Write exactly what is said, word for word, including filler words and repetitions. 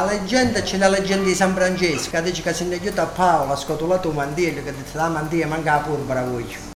La leggenda, c'è la leggenda di San Francesco, che dice che se ne aiuta Paolo, ha scotolato un mantello, che diceva la mantiglia manca pure per voi.